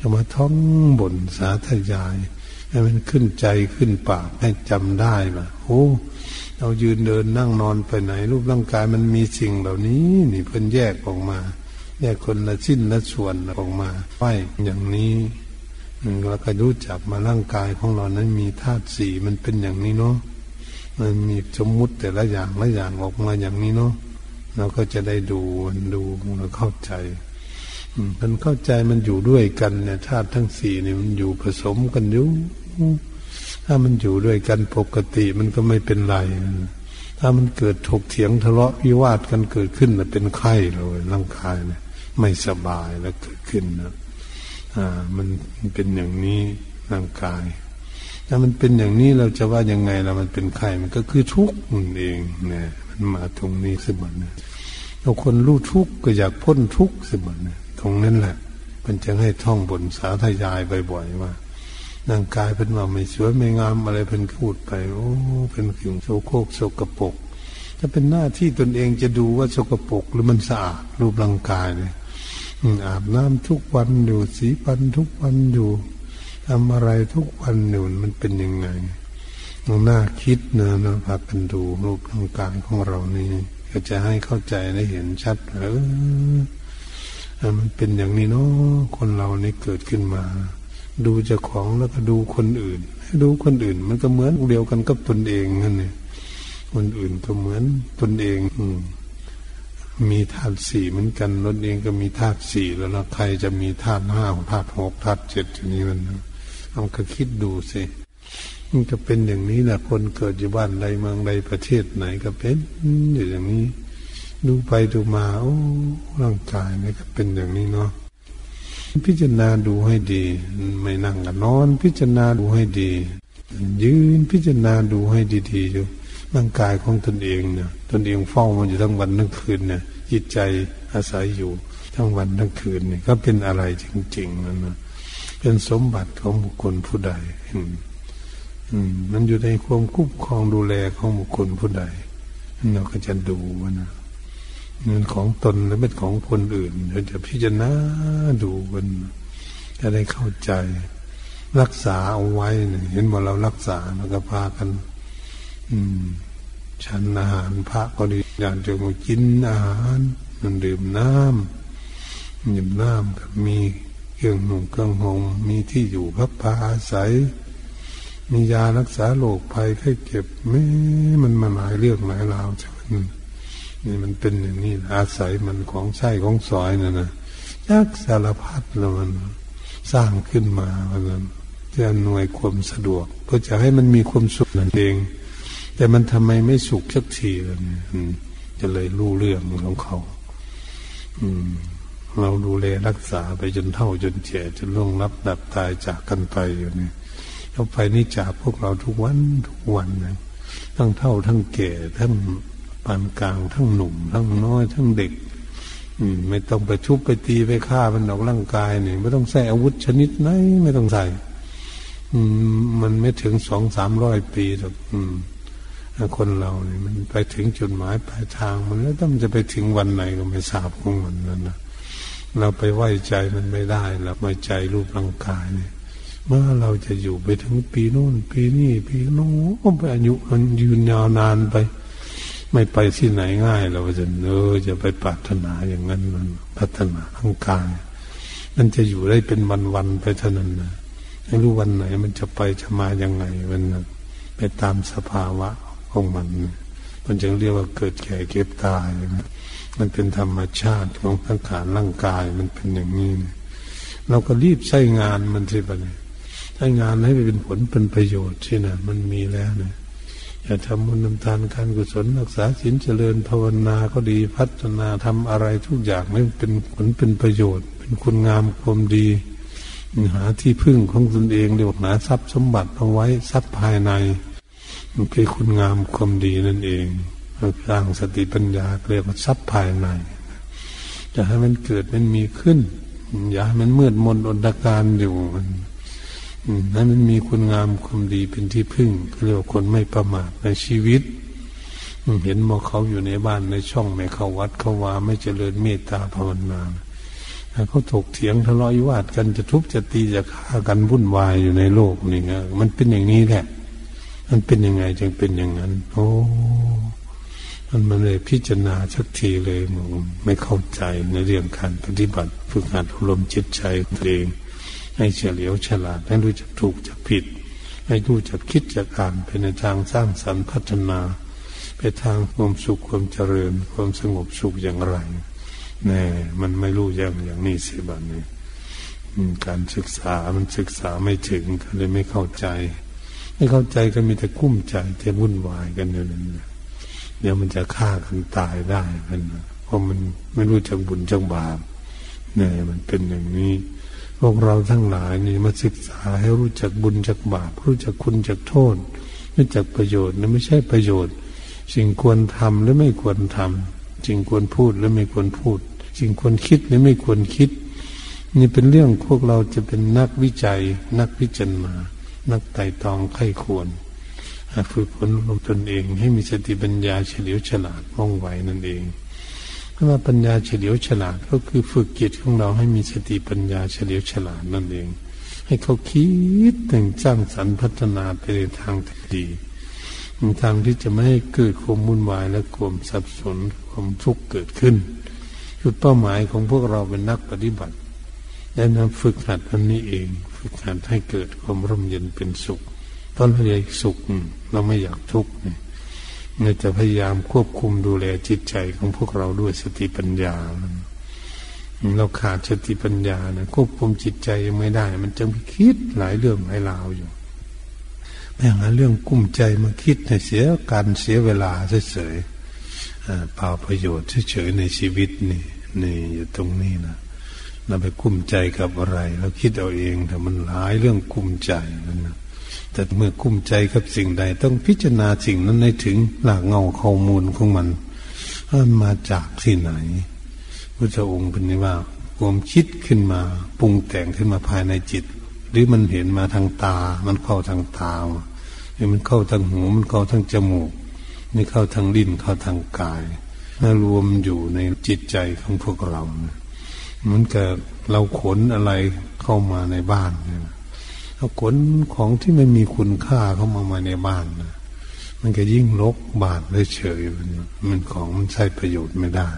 จะมาท่องบ่นสาธยายให้มันขึ้นใจขึ้นปากให้จำได้มาโอ้เรายืนเดินนั่งนอนไปไหนรูปร่างกายมันมีสิ่งเหล่านี้นี่เพิ่นแยกออกมาแยกคนละชิ้นละส่วนออกมาไว้อย่างนี้เราก็รู้จักมาร่างกายของเรานั้นมีธาตุสี่มันเป็นอย่างนี้เนาะมันมีสมมุติแต่ละอย่างละอย่างออกมาอย่างนี้เนาะเราก็จะได้ดูเราเข้าใจมันเข้าใจมันอยู่ด้วยกันเนี่ยธาตุทั้งสี่นี่มันอยู่ผสมกันอยู่ถ้ามันอยู่ด้วยกันปกติมันก็ไม่เป็นไรถ้ามันเกิดถกเถียงทะเลาะวิวาทกันเกิดขึ้นน่ะเป็นไข้เลยร่างกายเนี่ยไม่สบายแล้วเกิดขึ้นนะมันเป็นอย่างนี้ร่างกายถ้ามันเป็นอย่างนี้เราจะว่ายังไงล่ะมันเป็นไข้มันก็คือทุกข์นั่นเองเนี่ยมันมาตรงนี้เสมอเนี่ยเราคนรู้ทุกข์ก็อยากพ้นทุกข์เสมอเนี่ยตรงนั้นแหละมันจะให้ท่องบนสาธยายบ่อยๆว่าร่างกายเป็นว่าไม่สวยไม่งามอะไรเป็นพูดไปโอ้เป็นสิ่งโสโครกโสกปรกถ้าเป็นหน้าที่ตนเองจะดูว่าโสกปรกหรือมันสะอาดรูปร่างกายเนี่ยอาบน้ำทุกวันอยู่สีฟันทุกวันอยู่ทำอะไรทุกวันอยู่มันเป็นยังไงน่าคิดนะพากันดูรูปร่างกายของเรานี่ก็จะให้เข้าใจได้เห็นชัดมันเป็นอย่างนี้เนาะคนเรานี่เกิดขึ้นมาดูเจ้าของแล้วก็ดูคนอื่นดูคนอื่นมันก็เหมือนเดียวกันกับตนเองนั่นเนี่ยคนอื่นก็เหมือนตนเองมีธาตุสี่เหมือนกันตนเองก็มีธาตุสี่แล้วนะใครจะมีธาตุห้าธาตุหกธาตุเจ็ดอย่างนี้มันเอาก็คิดดูสิมันก็เป็นอย่างนี้แหละคนเกิดอยู่บ้านใดเมืองใดประเทศไหนก็เป็นอย่างนี้ดูไปดูมาโอ้ร่างกายนี่ก็เป็นอย่างนี้เนาะพิจารณาดูให้ดีไม่นั่งก็นอนพิจารณาดูให้ดียืนพิจารณาดูให้ดีๆอยู่ร่างกายของตนเองเนี่ยตนเองเฝ้ามันอยู่ทั้งวันทั้งคืนเนี่ยจิตใจอาศัยอยู่ทั้งวันทั้งคืนเนี่ยก็เป็นอะไรจริงๆนั่นนะเป็นสมบัติของบุคคลผู้ใดมันอยู่ในความคุ้มครองดูแลของบุคคลผู้ใดเราก็จะดูว่านะมันของตนหรือเป็นของคนอื่นเราจะพิจารณาดูกันจะได้เข้าใจรักษาเอาไว้เห็นว่าเรารักษาแล้วก็พากันฉันอาหารพระก็ดีอย่างเดียวก็กินอาหารดื่มน้ำกับมีเครื่องหนุนเครื่องหงมมีที่อยู่พักผ้าอาศัยมียารักษาโรคภัยไข้เจ็บไม่มันมาหลายเรื่องหลายราวจังนี่มันเป็นอย่างนี้อาศัยมันของใช้ของสอยน่ะนะยักสารพัดแล้วมันสร้างขึ้นมามันจะอำนวยความสะดวกเพื่อจะให้มันมีความสุขนั่นเองแต่มันทำไมไม่สุขสักทีล่ะเนี่ยจะเลยรู้เรื่องของเขาเราดูแลรักษาไปจนเฒ่าจนแก่จนล่วงลับดับตายจากกันไปอยู่เนี่ยเราไปนี่จากพวกเราทุกวันนะทั้งเฒ่าทั้งแก่ทั้งปานกลางทั้งหนุ่มทั้งน้อยทั้งเด็กไม่ต้องไปชุบไปตีไปฆ่ามันออกร่างกายนี่ไม่ต้องใช้อาวุธชนิดไหนไม่ต้องใส่มันไม่ถึง 200-300 ปีหรอกคนเราเนี่ยมันไปถึงจุดหมายปลายทางมันแล้วต้องจะไปถึงวันไหนก็ไม่ทราบของมันนั่นนะเราไปไว้ใจมันไม่ได้เราไว้ใจรูปร่างกายเนี่ยเมื่อเราจะอยู่ไปถึงปีโน่นปีนี้ปีโน้นไปอายุมันยืนยาวนานไปไม่ไปที่ไหนง่ายเราจะจะไปปรารถนาอย่างนั้นมันปรารถนาร่างกายมันจะอยู่ได้เป็นวันๆไปเท่านั้นนะไม่รู้วันไหนมันจะไปจะมายังไงมันไปตามสภาวะของมันมันจึงเรียกว่าเกิดแก่เก็บตายมันเป็นธรรมชาติของสังขารร่างกายมันเป็นอย่างนี้เราก็รีบใช้งานมันสิบัดนี้ใช้งานให้เป็นผลเป็นประโยชน์ที่น่ะมันมีแล้วนะอย่าทำบุญทำทานการกุศลรักษาศีลเจริญภาวนาก็ดีพัฒนาทำอะไรทุกอย่างให้เป็นผลเป็นประโยชน์เป็นคุณงามความดีหาที่พึ่งของตนเองเรียกว่าหาทรัพย์สมบัติเอาไว้ทรัพย์ภายในมันคือคุณงามความดีนั่นเองสร้างสติปัญญาเรียกว่าทรัพย์ภายในจะให้มันเกิดมันมีขึ้นอย่าให้มันมืดมนอนตการอยู่ นั้นมันมีคุณงามความดีเป็นที่พึ่งเรียกว่าคนไม่ประมาทในชีวิตเห็นว่าเขาอยู่ในบ้านในช่องไม่เข้าวัดเข้าวาไม่เจริญเมตตาภาวนาเขาถกเถียงทะเลาะวิวาทกันจะทุบจะตีจะฆ่ากันวุ่นวายอยู่ในโลกนี่ฮะมันเป็นอย่างนี้แหละมันเป็นยังไงจึงเป็นอย่างนั้นโอ้มันเลยพิจารณาสักทีเลยไม่เข้าใจในเรื่องการปฏิบัติฝึกหัดอบรมจิตใจตัวเองให้เฉลียวฉลาดให้รู้จักถูกจักผิดให้รู้จักคิดจักอ่านไปในทางสร้างสรรค์พัฒนาไปทางความสุขความเจริญความสงบสุขอย่างไรแน่มันไม่รู้อย่างนี้สิบัดนี้การศึกษามันศึกษาไม่ถึงก็เลยไม่เข้าใจไม่เข้าใจก็มีแต่กุ้มใจแต่วุ่นวายกันอยู่นั่นแหละเดี๋ยวมันจะฆ่ากันตายได้กันเพราะมันไม่รู้จักบุญจักบาปแน่มันเป็นอย่างนี้พวกเราทั้งหลายนี่มาศึกษาให้รู้จักบุญจักบาปรู้จักคุณจักโทษรู้จักประโยชน์และไม่ใช่ประโยชน์สิ่งควรทำหรือไม่ควรทำสิ่งควรพูดหรือไม่ควรพูดสิ่งควรคิดหรือไม่ควรคิดนี่เป็นเรื่องพวกเราจะเป็นนักวิจัยนักพิจารณานักไต่ตองไข้ควรฝึกฝนอบรมตนเองให้มีสติปัญญาเฉลียวฉลาดว่องไวนั่นเองคำว่าปัญญาเฉลียวฉลาดก็คือฝึกจิตของเราให้มีสติปัญญาเฉลียวฉลาดนั่นเองให้เขาคิดถึงสร้างสรรค์พัฒนาไปในทางที่ดีทางที่จะไม่ให้เกิดความวุ่นวายและความสับสนความทุกข์เกิดขึ้นจุดเป้าหมายของพวกเราเป็นนักปฏิบัติและนำฝึกหัดอันนี้เองฝึกหัดให้เกิดความร่มเย็นเป็นสุขตอนเราอยากสุขเราไม่อยากทุกข์เราจะพยายามควบคุมดูแลจิตใจของพวกเราด้วยสติปัญญาเราขาดสติปัญญานะควบคุมจิตใจยังไม่ได้มันจะไปคิดหลายเรื่องหลายราวอยู่ไปหาเรื่องกุ้มใจมาคิดให้เสียการเสียเวลาเฉยๆเปล่าประโยชน์เฉยๆในชีวิตนี่อยู่ตรงนี้นะเราไปกุ้มใจกับอะไรเราคิดเอาเองแต่มันหลายเรื่องกุ้มใจนั่นนะแต่เมื่อกุ้มใจกับสิ่งใดต้องพิจารณาสิ่งนั้นให้ถึงหลักเงาข้อมูลของมันมาจากที่ไหนพระองค์เป็นว่าความคิดขึ้นมาปรุงแต่งขึ้นมาภายในจิตหรือมันเห็นมาทางตามันเข้าทางตาหรือมันเข้าทางหูมันเข้าทางจมูกนี่เข้าทางลิ้นเข้าทางกายรวมอยู่ในจิตใจของพวกเราเหมือนกับเราขนอะไรเข้ามาในบ้านเอาขนของที่ไม่มีคุณค่าเข้ามาในบ้านนะมันก็ยิ่งรกบาดเฉยๆมันของมันใช้ประโยชน์ไม่ได้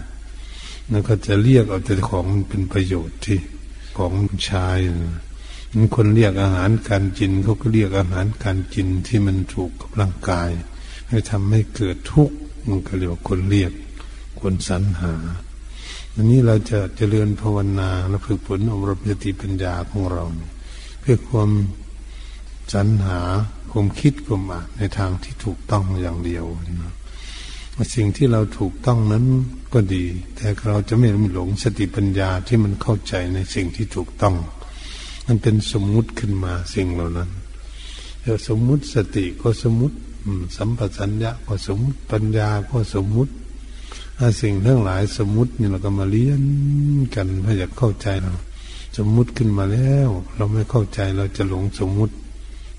แล้วก็จะเรียกเอาแต่ของมันเป็นประโยชน์ที่ของมันใช้มันคนเรียกอาหารการกินเขาก็เรียกอาหารการกินที่มันถูกกับร่างกายให้ทำให้เกิดทุกข์มันก็เรียกคนเรียกคนสรรหาอันนี้เราจะเจริญภาวนาและฝึกฝนอบรมสติปัญญาของเราเพื่อความสรรหาความคิดความอ่านในทางที่ถูกต้องอย่างเดียวนะสิ่งที่เราถูกต้องนั้นก็ดีแต่เราจะไม่หลงสติปัญญาที่มันเข้าใจในสิ่งที่ถูกต้องมันเป็นสมมุติขึ้นมาสิ่งเหล่านั้นแล้วสมมุติสติก็สมมุติสัมปชัญญะก็สมมุติปัญญาก็สมมุติสิ่งทั้งหลายสมมุตินี่เราก็มาเรียนกันเพื่อจะเข้าใจเราสมมุติขึ้นมาแล้วเราไม่เข้าใจเราจะหลงสมมุติ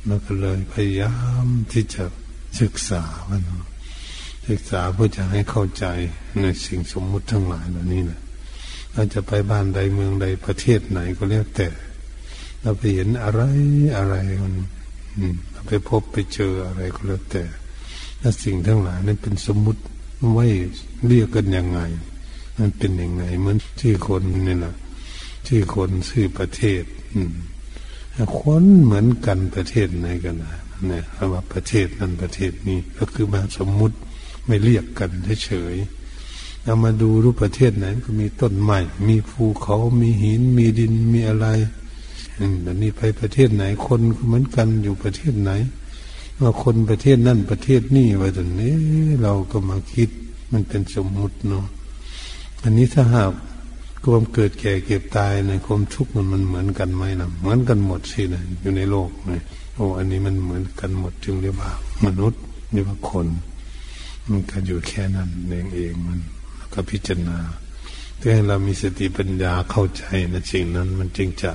เราก็เลยพยายามที่จะศึกษามันศึกษาเพื่อจะให้เข้าใจในสิ่งสมมุติทั้งหลายเหล่านี้นะเราจะไปบ้านใดเมืองใดประเทศไหนก็แล้วแต่เราไปเห็นอะไรอะไรมันเราไปพบไปเจออะไรก็แล้วแต่และสิ่งทั้งหลายนั้นเป็นสมมุติไว้เรียกกันยังไงมันเป็นยังไงเหมือนที่คนนี่แหละที่คนชื่อประเทศคนเหมือนกันประเทศไหนกันนะเนี่ยคำว่าประเทศนั้นประเทศนี้ก็คือมาสมมุติไม่เรียกกันเฉยๆเอามาดูรูปประเทศไหนก็มีต้นไม้มีภูเขามีหินมีดินมีอะไรแต่นี่ไปประเทศไหนคนเหมือนกันอยู่ประเทศไหนว่าคนประเทศนั่นประเทศนี้ว่าตรงนี้เราก็มาคิดมันเป็นสมมุติเนาะอันนี้ถ้าหากความเกิดแก่เก็บตายในความทุกข์มันเหมือนกันไหมนะเหมือนกันหมดสินะอยู่ในโลกเลยโอ้อันนี้มันเหมือนกันหมดจึงเรียกว่ามนุษย์เรียกว่าคนมันก็อยู่แค่นั้นเองมันก็พิจารณาเพื่อให้เรามีสติปัญญาเข้าใจในสิ่งนั้นมันจึงจะ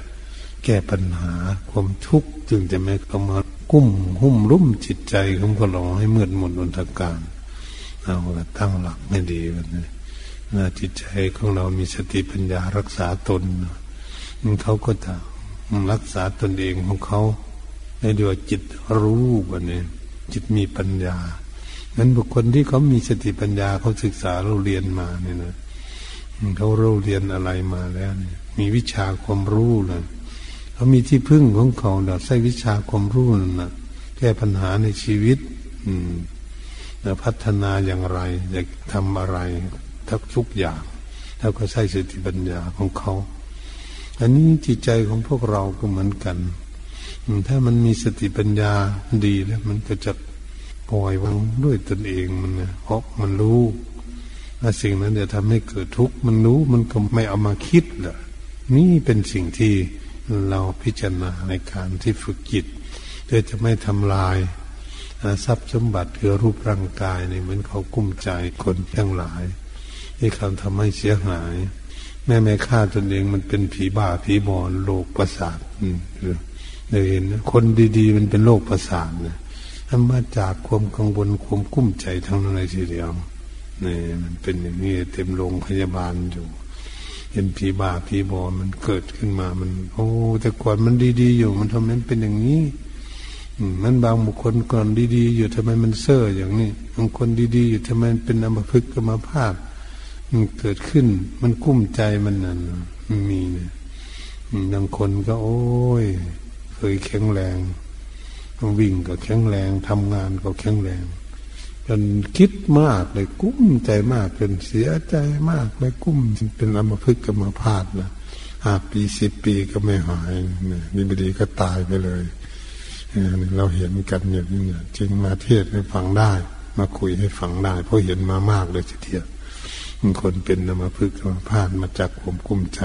แก้ปัญหาความทุกข์จึงจะไม่เข้ามากุ้มหุ้มลุ่มจิตใจของพวกเราให้มืดมนอนตะการเอาละตั้งหลักให้ดีวันนี้จิตใจของเรามีสติปัญญารักษาตนเขาก็จะรักษาตนเองของเขาในเดียวจิตรู้วันนี้จิตมีปัญญานั้นบุคคลที่เขามีสติปัญญาเขาศึกษาเราเรียนมาเนี่ยนะเขาเราเรียนอะไรมาแล้วเนี่ยมีวิชาความรู้เลยเขามีที่พึ่งของเขาเราใช้วิชาความรู้นั่นนะแก้ปัญหาในชีวิตพัฒนาอย่างไรอยากทำอะไรทุกอย่างแล้วก็ใช้สติปัญญาของเขาอันนี้จิตใจของพวกเราก็เหมือนกันถ้ามันมีสติปัญญาดีแล้วมันก็จะปล่อยวางด้วยตนเองมันนะเพราะมันรู้ว่าสิ่งนั้นจะทำให้เกิดทุกข์มันรู้มันก็ไม่เอามาคิดแหละนี่เป็นสิ่งที่เราพิจารณาในการที่ฝึกจิตเพื่อจะไม่ทำลายทรัพย์สมบัติคือรูปร่างกายนี่เหมือนเขากุ้มใจคนทั้งหลายที่เขาทำให้เสียหายแม่ฆ่าตนเองมันเป็นผีบ้าผีบอโรคประสาทเลยเห็นคนดีๆมันเป็นโรคประสาทนะมาจากความกังวลความกุ้มใจทั้งนั้นเลยทีเดียวนี่มันเป็นอย่างนี้เต็มโรงพยาบาลอยู่เห็นผีบ้าผีบอมันเกิดขึ้นมามันโอ้แต่ก่อนมันดีๆอยู่มันทำไมเป็นอย่างนี้มันบางบุคคลก่อนดีๆอยู่ทำไมมันเซ่ออย่างนี้บางคนดีๆอยู่ทำไมเป็นอัมพฤกษ์อัมพาตมันเกิดขึ้นมันกุ้มใจมันนั่นมีเนี่ยบางคนก็โอ้ยเคยแข็งแรงวิ่งก็แข็งแรงทำงานก็แข็งแรงจนคิดมากเลยกุ้มใจมากจนเสียใจมากเลยกุ้มเป็นอัมพฤกษ์อัมพาตนะ5 ปี 10 ปีก็ไม่หายนี่บางทีก็ตายไปเลยเราเห็นกันอย่างนี้จึงมาเทศให้ฟังได้มาคุยให้ฟังได้เพราะเห็นมามากเลยทีเดียวคนเป็นอัมพฤกษ์อัมพาตมาจากความกุ้มใจ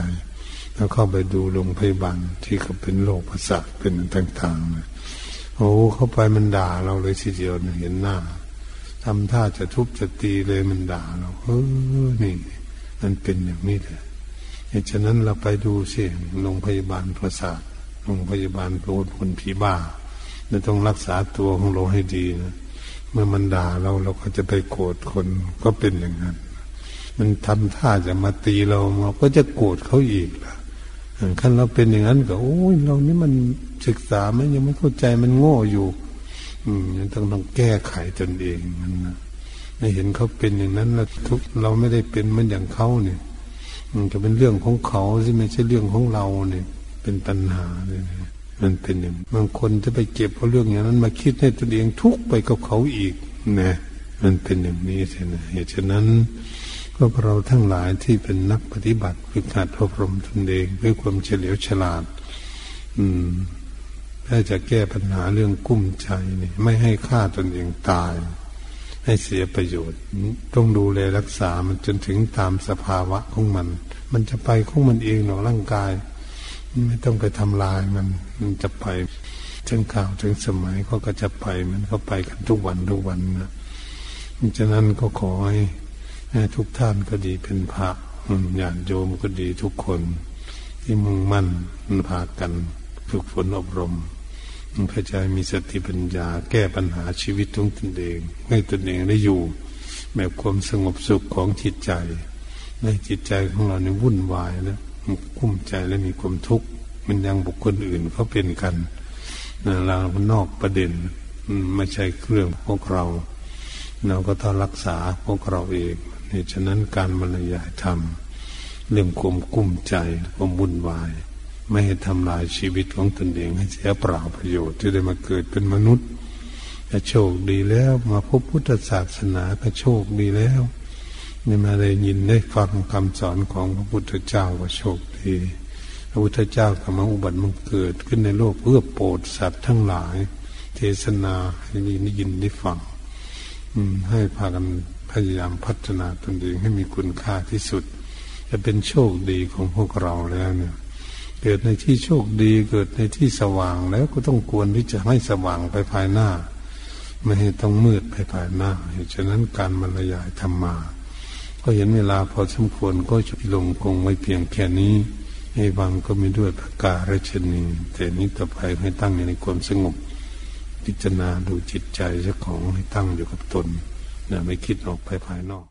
แล้วเข้าไปดูโรงพยาบาลที่เขาเป็นโรคประสาทเป็นต่างๆนะโอ้เข้าไปมันด่าเราเลยทีเดียวนะเห็นหน้าทำท่าจะทุบจะตีเลยมันด่าเรานี่มันเป็นอย่างนี้แหละฉะนั้นเราไปดูสิโรงพยาบาลประสาทโรงพยาบาลโรคคนผีบ้าเราต้องรักษาตัวของเราให้ดีนะเมื่อมันด่าเราก็จะไปโกรธคนก็เป็นอย่างนั้นมันทำท่าจะมาตีเราก็จะโกรธเขาอีกล่ะขั้นเราเป็นอย่างนั้นก็โอ้ยเรานี่มันศึกษาไหมยังไม่เข้าใจมันโง่อยู่ต้องแก้ไขตนเองมันนะไม่เห็นเขาเป็นอย่างนั้นแล้วทุกเราไม่ได้เป็นเหมือนอย่างเขาเนี่ยมันก็เป็นเรื่องของเขาที่ไม่ใช่เรื่องของเราเนี่ยเป็นปัญหาเลยมันเป็นอย่างบางคนจะไปเก็บเอาเรื่องอย่างนั้นมาคิดให้ตนเองทุกข์ไปกับเขาอีกนะมันเป็นอย่างนี้ใช่ไหมเหตุฉะนั้นพวกเราทั้งหลายที่เป็นนักปฏิบัติฝึกหัดอบรมตนเองด้วยความเฉลียวฉลาดถ้าจะแก้ปัญหาเรื่องกุ้มใจนี่ไม่ให้ฆ่าตนเองตายให้เสียประโยชน์ต้องดูแลรักษามันจนถึงตามสภาวะของมันมันจะไปของมันเองหนอร่างกายไม่ต้องไปทำลายมันจะไปถึงข่าวถึงสมัยก็จะไปมันก็ไปกันทุกวันนะฉะนั้นก็ขอให้ทุกท่านก็ดีเป็นพระญาติโยมก็ดีทุกคนที่มุ่งมั่นพากันฝึกฝนอบรมพระใจมีสติปัญญาแก้ปัญหาชีวิตของตนเองให้ตนเองได้อยู่แบบความสงบสุขของจิตใจในจิตใจของเราในวุ่นวายแล้วกุ้มใจและมีความทุกข์มันยังบุคคลอื่นเขาเป็นกันเรานอกประเด็นไม่ใช่เครื่องพวกเราเราก็ต้องรักษาพวกเราเองฉะนั้นการบรรยายธรรมเรื่องความกุ้มใจความวุ่นวายไม่ให้ทำลายชีวิตของตนเองให้เสียเปล่าประโยชน์ที่ได้มาเกิดเป็นมนุษย์ก็โชคดีแล้วมาพบพุทธศาสนาก็โชคดีแล้วนี่มาได้ยินได้ฟังคำสอนของพระพุทธเจ้าก็โชคดีพระพุทธเจ้าก็มาอุบัติมาเกิดขึ้นในโลกเพื่อโปรดสัตว์ทั้งหลายเทศนาให้ได้ยินได้ฟังให้พากันพยายามพัฒนาตนเองให้มีคุณค่าที่สุดจะเป็นโชคดีของพวกเราแล้วเนี่ยเกิดในที่โชคดีเกิดในที่สว่างแล้วก็ต้องควรที่จะให้สว่างไปภายหน้าไม่ให้ต้องมืดไปภายหน้าฉะนั้นการบรรยายธรรมะก็เห็นเวลาพอสมควรก็จะลงคงไว้เพียงแค่นี้ ให้วางก็มีด้วยประการฉะนี้แต่นี้ต่อไปให้ตั้งในความสงบพิจารณาดูจิตใจเจ้าของให้ตั้งอยู่กับตนนะไม่คิดออกไปภายนอก